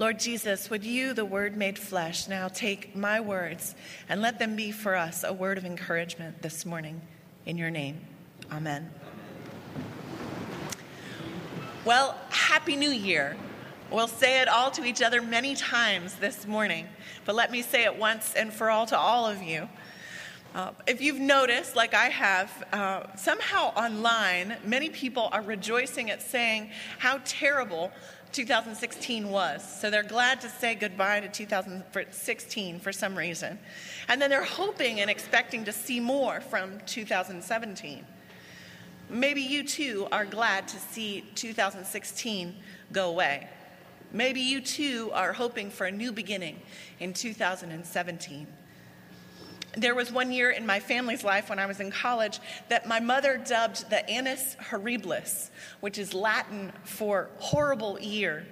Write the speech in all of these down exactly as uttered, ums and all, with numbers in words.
Lord Jesus, would you, the Word made flesh, now take my words and let them be for us a word of encouragement this morning. In your name, amen. Well, Happy New Year. We'll say it all to each other many times this morning, but let me say it once and for all to all of you. Uh, if you've noticed, like I have, uh, somehow online, many people are rejoicing at saying how terrible two thousand sixteen was. So they're glad to say goodbye to two thousand sixteen for some reason. And then they're hoping and expecting to see more from two thousand seventeen. Maybe you too are glad to see two thousand sixteen go away. Maybe you too are hoping for a new beginning in two thousand seventeen. There was one year in my family's life when I was in college that my mother dubbed the Annus Horribilis, which is Latin for horrible year.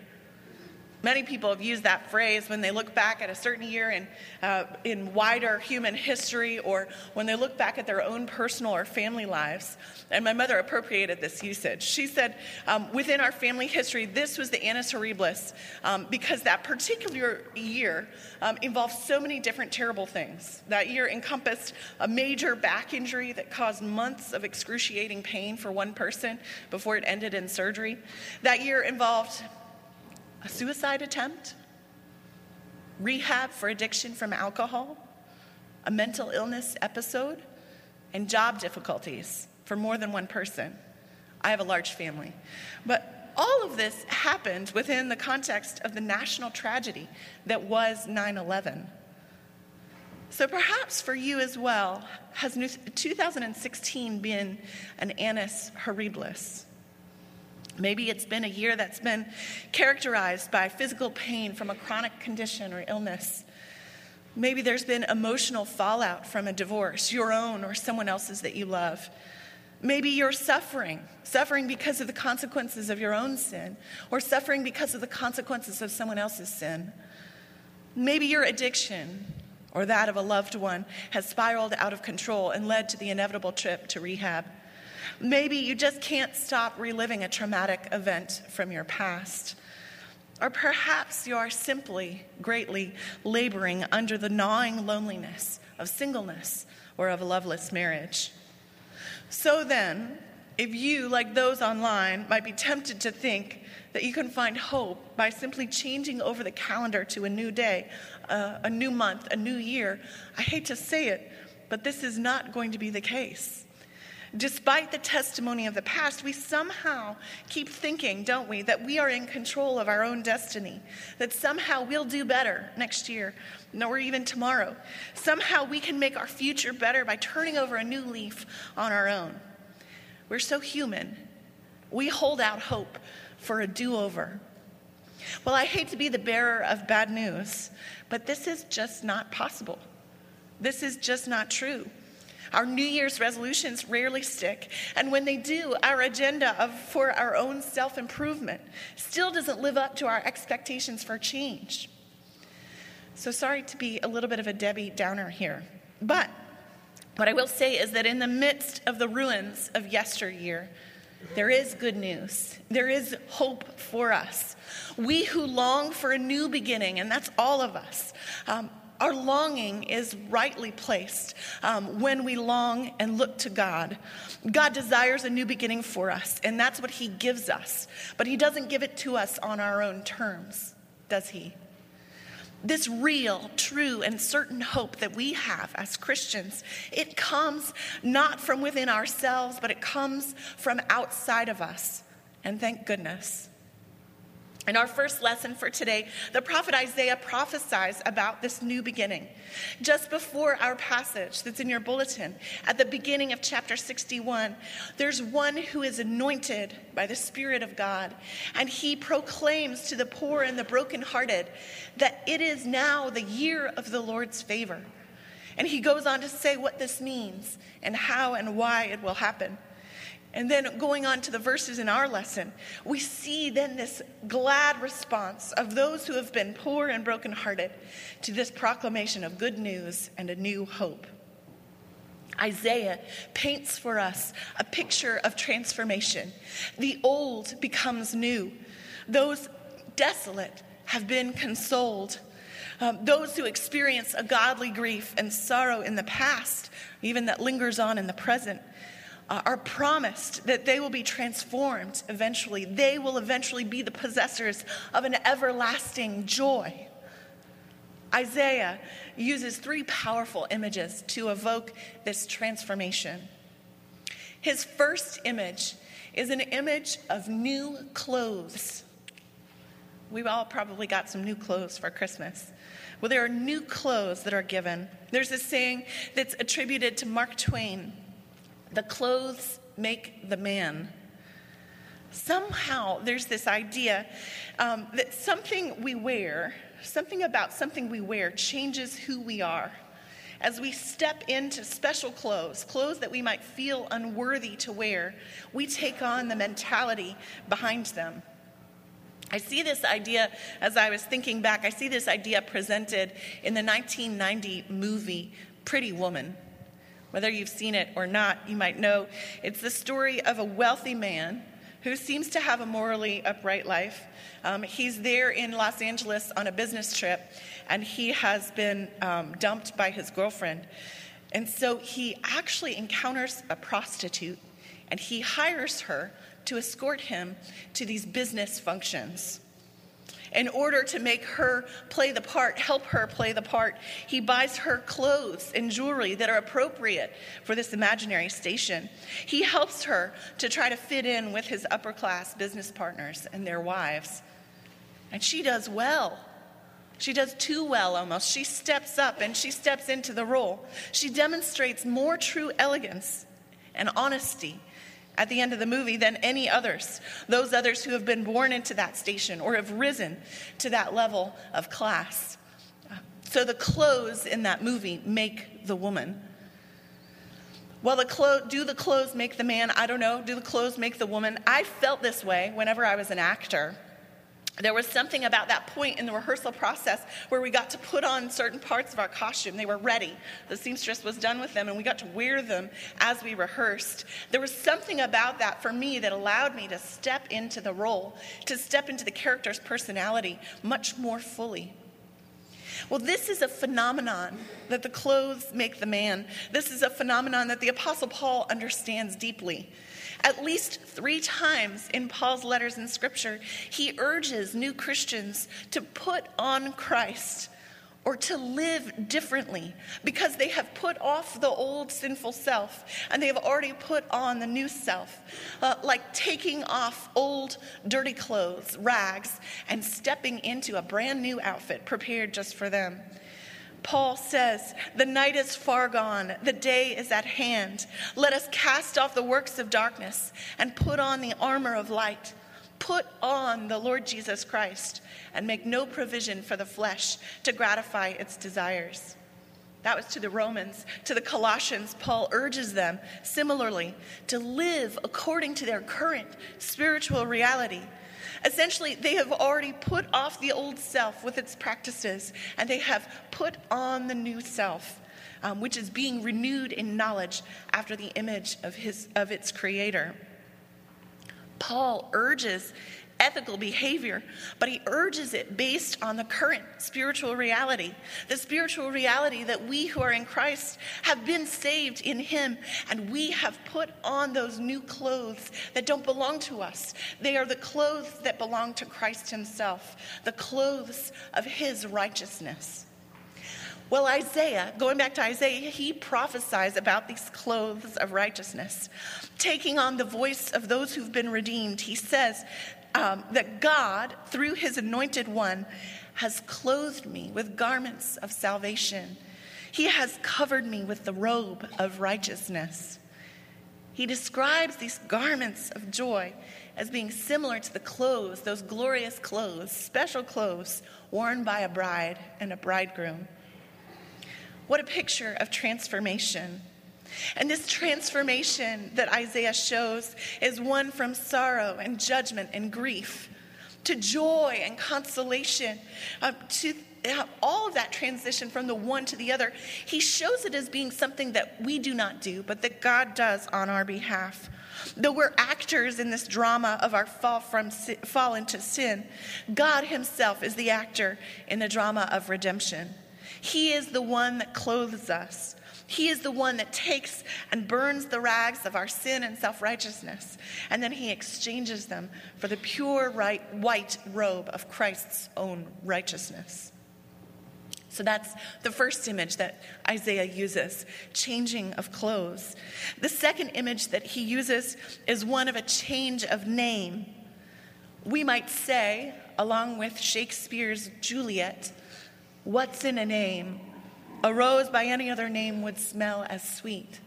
Many people have used that phrase when they look back at a certain year in, uh, in wider human history, or when they look back at their own personal or family lives. And my mother appropriated this usage. She said, um, within our family history, this was the Annus Horribilis, um, because that particular year um, involved so many different terrible things. That year encompassed a major back injury that caused months of excruciating pain for one person before it ended in surgery. That year involved a suicide attempt, rehab for addiction from alcohol, a mental illness episode, and job difficulties for more than one person. I have a large family. But all of this happened within the context of the national tragedy that was nine eleven. So perhaps for you as well, has two thousand sixteen been an Annus Horribilis? Maybe it's been a year that's been characterized by physical pain from a chronic condition or illness. Maybe there's been emotional fallout from a divorce, your own or someone else's that you love. Maybe you're suffering, suffering because of the consequences of your own sin, or suffering because of the consequences of someone else's sin. Maybe your addiction or that of a loved one has spiraled out of control and led to the inevitable trip to rehab. Maybe you just can't stop reliving a traumatic event from your past. Or perhaps you are simply greatly laboring under the gnawing loneliness of singleness or of a loveless marriage. So then, if you, like those online, might be tempted to think that you can find hope by simply changing over the calendar to a new day, uh, a new month, a new year, I hate to say it, but this is not going to be the case. Despite the testimony of the past, we somehow keep thinking, don't we, that we are in control of our own destiny, that somehow we'll do better next year, or even tomorrow. Somehow we can make our future better by turning over a new leaf on our own. We're so human. We hold out hope for a do-over. Well, I hate to be the bearer of bad news, but this is just not possible. This is just not true. Our New Year's resolutions rarely stick, and when they do, our agenda of, for our own self-improvement still doesn't live up to our expectations for change. So sorry to be a little bit of a Debbie Downer here, but what I will say is that in the midst of the ruins of yesteryear, there is good news. There is hope for us. We who long for a new beginning, and that's all of us, um, our longing is rightly placed um, when we long and look to God. God desires a new beginning for us, and that's what he gives us. But he doesn't give it to us on our own terms, does he? This real, true, and certain hope that we have as Christians, it comes not from within ourselves, but it comes from outside of us. And thank goodness. In our first lesson for today, the prophet Isaiah prophesies about this new beginning. Just before our passage that's in your bulletin, at the beginning of chapter sixty-one, there's one who is anointed by the Spirit of God, and he proclaims to the poor and the brokenhearted that it is now the year of the Lord's favor. And he goes on to say what this means and how and why it will happen. And then going on to the verses in our lesson, we see then this glad response of those who have been poor and brokenhearted to this proclamation of good news and a new hope. Isaiah paints for us a picture of transformation. The old becomes new. Those desolate have been consoled. Um, those who experience a godly grief and sorrow in the past, even that lingers on in the present, uh, are promised that they will be transformed eventually. They will eventually be the possessors of an everlasting joy. Isaiah uses three powerful images to evoke this transformation. His first image is an image of new clothes. We've all probably got some new clothes for Christmas. Well, there are new clothes that are given. There's a saying that's attributed to Mark Twain, "The clothes make the man." Somehow there's this idea um, that something we wear, something about something we wear changes who we are. As we step into special clothes, clothes that we might feel unworthy to wear, we take on the mentality behind them. I see this idea, as I was thinking back, I see this idea presented in the nineteen ninety movie Pretty Woman. Whether you've seen it or not, you might know it's the story of a wealthy man who seems to have a morally upright life. Um, he's there in Los Angeles on a business trip, and he has been um, dumped by his girlfriend. And so he actually encounters a prostitute, and he hires her to escort him to these business functions. In order to make her play the part, help her play the part, he buys her clothes and jewelry that are appropriate for this imaginary station. He helps her to try to fit in with his upper-class business partners and their wives. And she does well. She does too well, almost. She steps up and she steps into the role. She demonstrates more true elegance and honesty at the end of the movie than any others, those others who have been born into that station or have risen to that level of class. So the clothes in that movie make the woman. Well, the clo- do the clothes make the man? I don't know. Do the clothes make the woman? I felt this way whenever I was an actor. There was something about that point in the rehearsal process where we got to put on certain parts of our costume. They were ready. The seamstress was done with them, and we got to wear them as we rehearsed. There was something about that for me that allowed me to step into the role, to step into the character's personality much more fully. Well, this is a phenomenon that the clothes make the man. This is a phenomenon that the Apostle Paul understands deeply. At least three times in Paul's letters in Scripture, he urges new Christians to put on Christ or to live differently because they have put off the old sinful self and they have already put on the new self, uh, like taking off old dirty clothes, rags, and stepping into a brand new outfit prepared just for them. Paul says, "The night is far gone, the day is at hand. Let us cast off the works of darkness and put on the armor of light. Put on the Lord Jesus Christ and make no provision for the flesh to gratify its desires." That was to the Romans. To the Colossians, Paul urges them similarly to live according to their current spiritual reality. Essentially, they have already put off the old self with its practices, and they have put on the new self, um, which is being renewed in knowledge after the image of his of its creator. Paul urges ethical behavior, but he urges it based on the current spiritual reality, the spiritual reality that we who are in Christ have been saved in him, and we have put on those new clothes that don't belong to us. They are the clothes that belong to Christ himself, the clothes of his righteousness. Well, Isaiah, going back to Isaiah, he prophesies about these clothes of righteousness. Taking on the voice of those who've been redeemed, he says, Um, that God, through his anointed one, has clothed me with garments of salvation. He has covered me with the robe of righteousness. He describes these garments of joy as being similar to the clothes, those glorious clothes, special clothes worn by a bride and a bridegroom. What a picture of transformation. And this transformation that Isaiah shows is one from sorrow and judgment and grief to joy and consolation, uh, to uh, all of that transition from the one to the other. He shows it as being something that we do not do, but that God does on our behalf. Though we're actors in this drama of our fall from sin, fall into sin, God himself is the actor in the drama of redemption. He is the one that clothes us. He is the one that takes and burns the rags of our sin and self-righteousness, and then he exchanges them for the pure right, white robe of Christ's own righteousness. So that's the first image that Isaiah uses, changing of clothes. The second image that he uses is one of a change of name. We might say, along with Shakespeare's Juliet, "What's in a name? A rose by any other name would smell as sweet."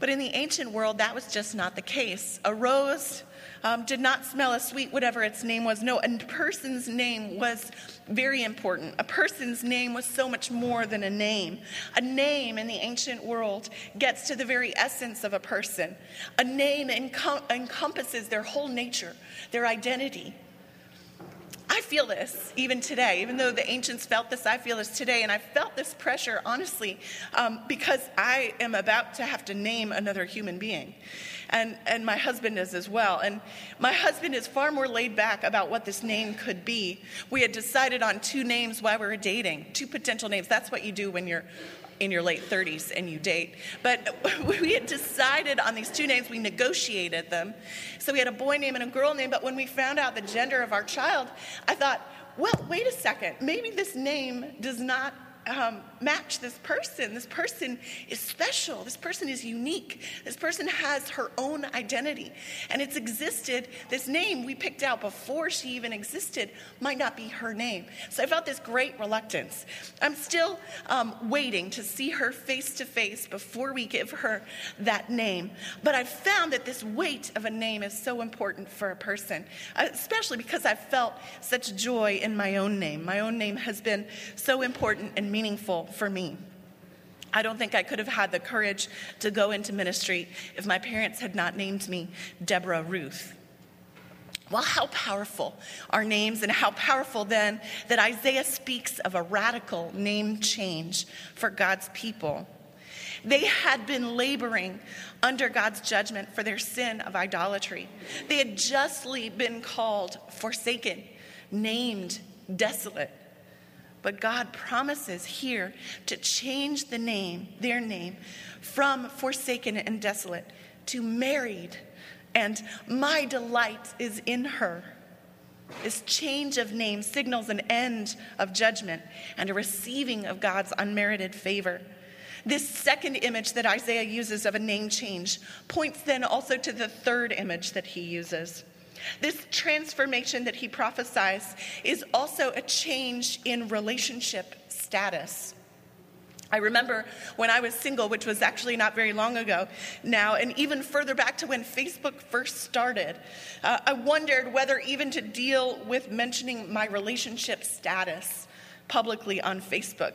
But in the ancient world, that was just not the case. A rose um, did not smell as sweet, whatever its name was. No, a person's name was very important. A person's name was so much more than a name. A name in the ancient world gets to the very essence of a person. A name encom- encompasses their whole nature, their identity. I feel this even today. Even though the ancients felt this, I feel this today. And I felt this pressure, honestly, um, because I am about to have to name another human being. And, and my husband is as well. And my husband is far more laid back about what this name could be. We had decided on two names while we were dating, two potential names. That's what you do when you're in your late thirties and you date. But we had decided on these two names. We negotiated them. So we had a boy name and a girl name. But when we found out the gender of our child, I thought, well, wait a second. Maybe this name does not um, match this person. This person is special. This person is unique. This person has her own identity. And it's existed. This name we picked out before she even existed might not be her name. So I felt this great reluctance. I'm still um, waiting to see her face to face before we give her that name. But I've found that this weight of a name is so important for a person, especially because I've felt such joy in my own name. My own name has been so important and meaningful for me. I don't think I could have had the courage to go into ministry if my parents had not named me Deborah Ruth. Well, how powerful our names, and how powerful then that Isaiah speaks of a radical name change for God's people. They had been laboring under God's judgment for their sin of idolatry. They had justly been called forsaken, named desolate. But God promises here to change the name, their name, from forsaken and desolate to married, and my delight is in her. This change of name signals an end of judgment and a receiving of God's unmerited favor. This second image that Isaiah uses of a name change points then also to the third image that he uses. This transformation that he prophesies is also a change in relationship status. I remember when I was single, which was actually not very long ago now, and even further back to when Facebook first started, uh, I wondered whether even to deal with mentioning my relationship status publicly on Facebook.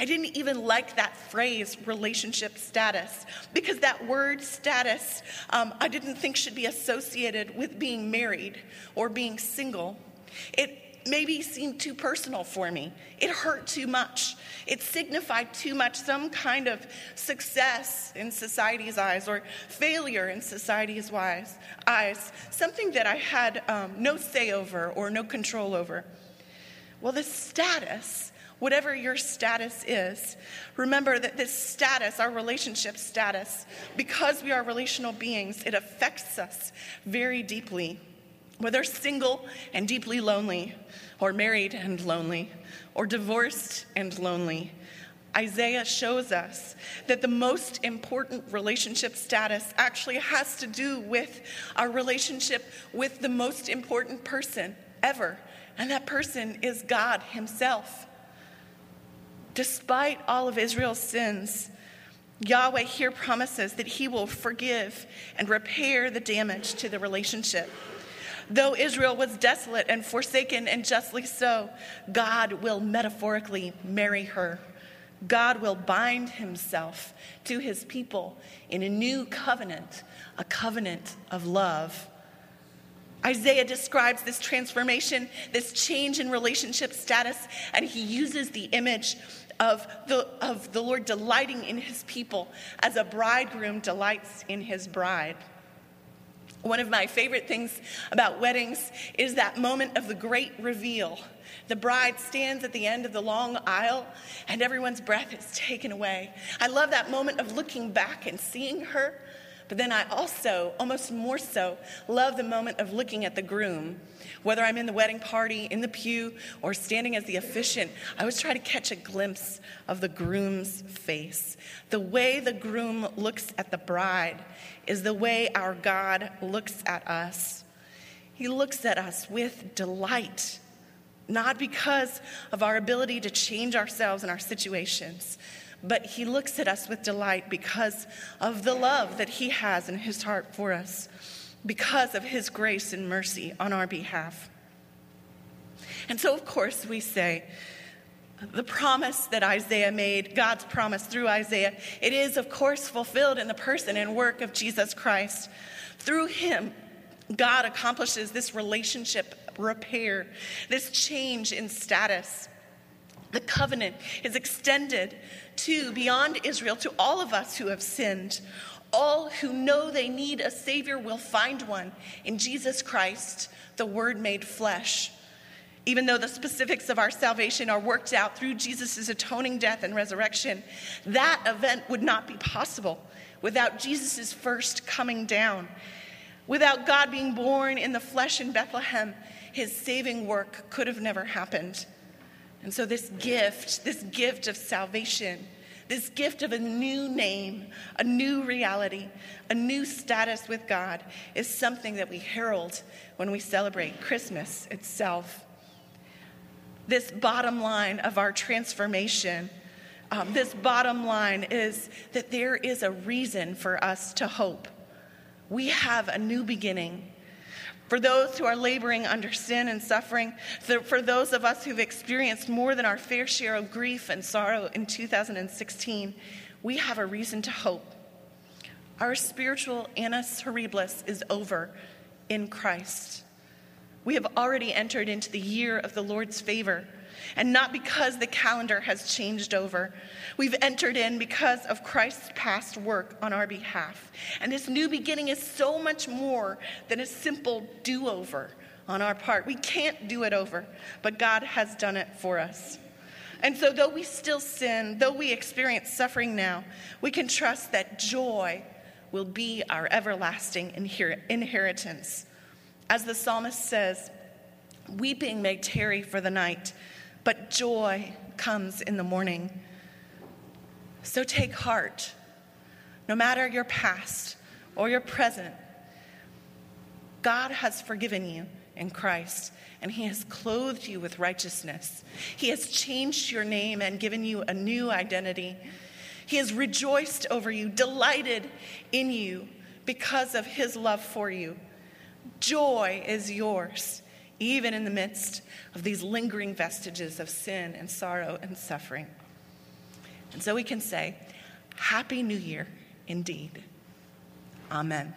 I didn't even like that phrase, relationship status, because that word status, um, I didn't think should be associated with being married or being single. It maybe seemed too personal for me. It hurt too much. It signified too much, some kind of success in society's eyes or failure in society's eyes, something that I had um, no say over or no control over. Well, the status, whatever your status is, remember that this status, our relationship status, because we are relational beings, it affects us very deeply. Whether single and deeply lonely, or married and lonely, or divorced and lonely, Isaiah shows us that the most important relationship status actually has to do with our relationship with the most important person ever, and that person is God himself. Despite all of Israel's sins, Yahweh here promises that he will forgive and repair the damage to the relationship. Though Israel was desolate and forsaken, and justly so, God will metaphorically marry her. God will bind himself to his people in a new covenant, a covenant of love. Isaiah describes this transformation, this change in relationship status, and he uses the image of the, of the Lord delighting in his people as a bridegroom delights in his bride. One of my favorite things about weddings is that moment of the great reveal. The bride stands at the end of the long aisle, and everyone's breath is taken away. I love that moment of looking back and seeing her, but then I also, almost more so, love the moment of looking at the groom. Whether I'm in the wedding party, in the pew, or standing as the officiant, I always try to catch a glimpse of the groom's face. The way the groom looks at the bride is the way our God looks at us. He looks at us with delight, not because of our ability to change ourselves and our situations, but he looks at us with delight because of the love that he has in his heart for us, because of his grace and mercy on our behalf. And so, of course, we say, the promise that Isaiah made, God's promise through Isaiah, it is, of course, fulfilled in the person and work of Jesus Christ. Through him, God accomplishes this relationship repair, this change in status. The covenant is extended to beyond Israel, to all of us who have sinned. All who know they need a Savior will find one in Jesus Christ, the Word made flesh. Even though the specifics of our salvation are worked out through Jesus' atoning death and resurrection, that event would not be possible without Jesus' first coming down. Without God being born in the flesh in Bethlehem, his saving work could have never happened. And so this gift, this gift of salvation, this gift of a new name, a new reality, a new status with God is something that we herald when we celebrate Christmas itself. This bottom line of our transformation, um, this bottom line is that there is a reason for us to hope. We have a new beginning. For those who are laboring under sin and suffering, for those of us who've experienced more than our fair share of grief and sorrow in two thousand sixteen, we have a reason to hope. Our spiritual Annus Horribilis is over in Christ. We have already entered into the year of the Lord's favor, and not because the calendar has changed over. We've entered in because of Christ's past work on our behalf. And this new beginning is so much more than a simple do-over on our part. We can't do it over, but God has done it for us. And so though we still sin, though we experience suffering now, we can trust that joy will be our everlasting inheritance. As the psalmist says, "Weeping may tarry for the night, but joy comes in the morning." So take heart, no matter your past or your present. God has forgiven you in Christ, and he has clothed you with righteousness. He has changed your name and given you a new identity. He has rejoiced over you, delighted in you because of his love for you. Joy is yours, even in the midst of these lingering vestiges of sin and sorrow and suffering. And so we can say, Happy New Year indeed. Amen.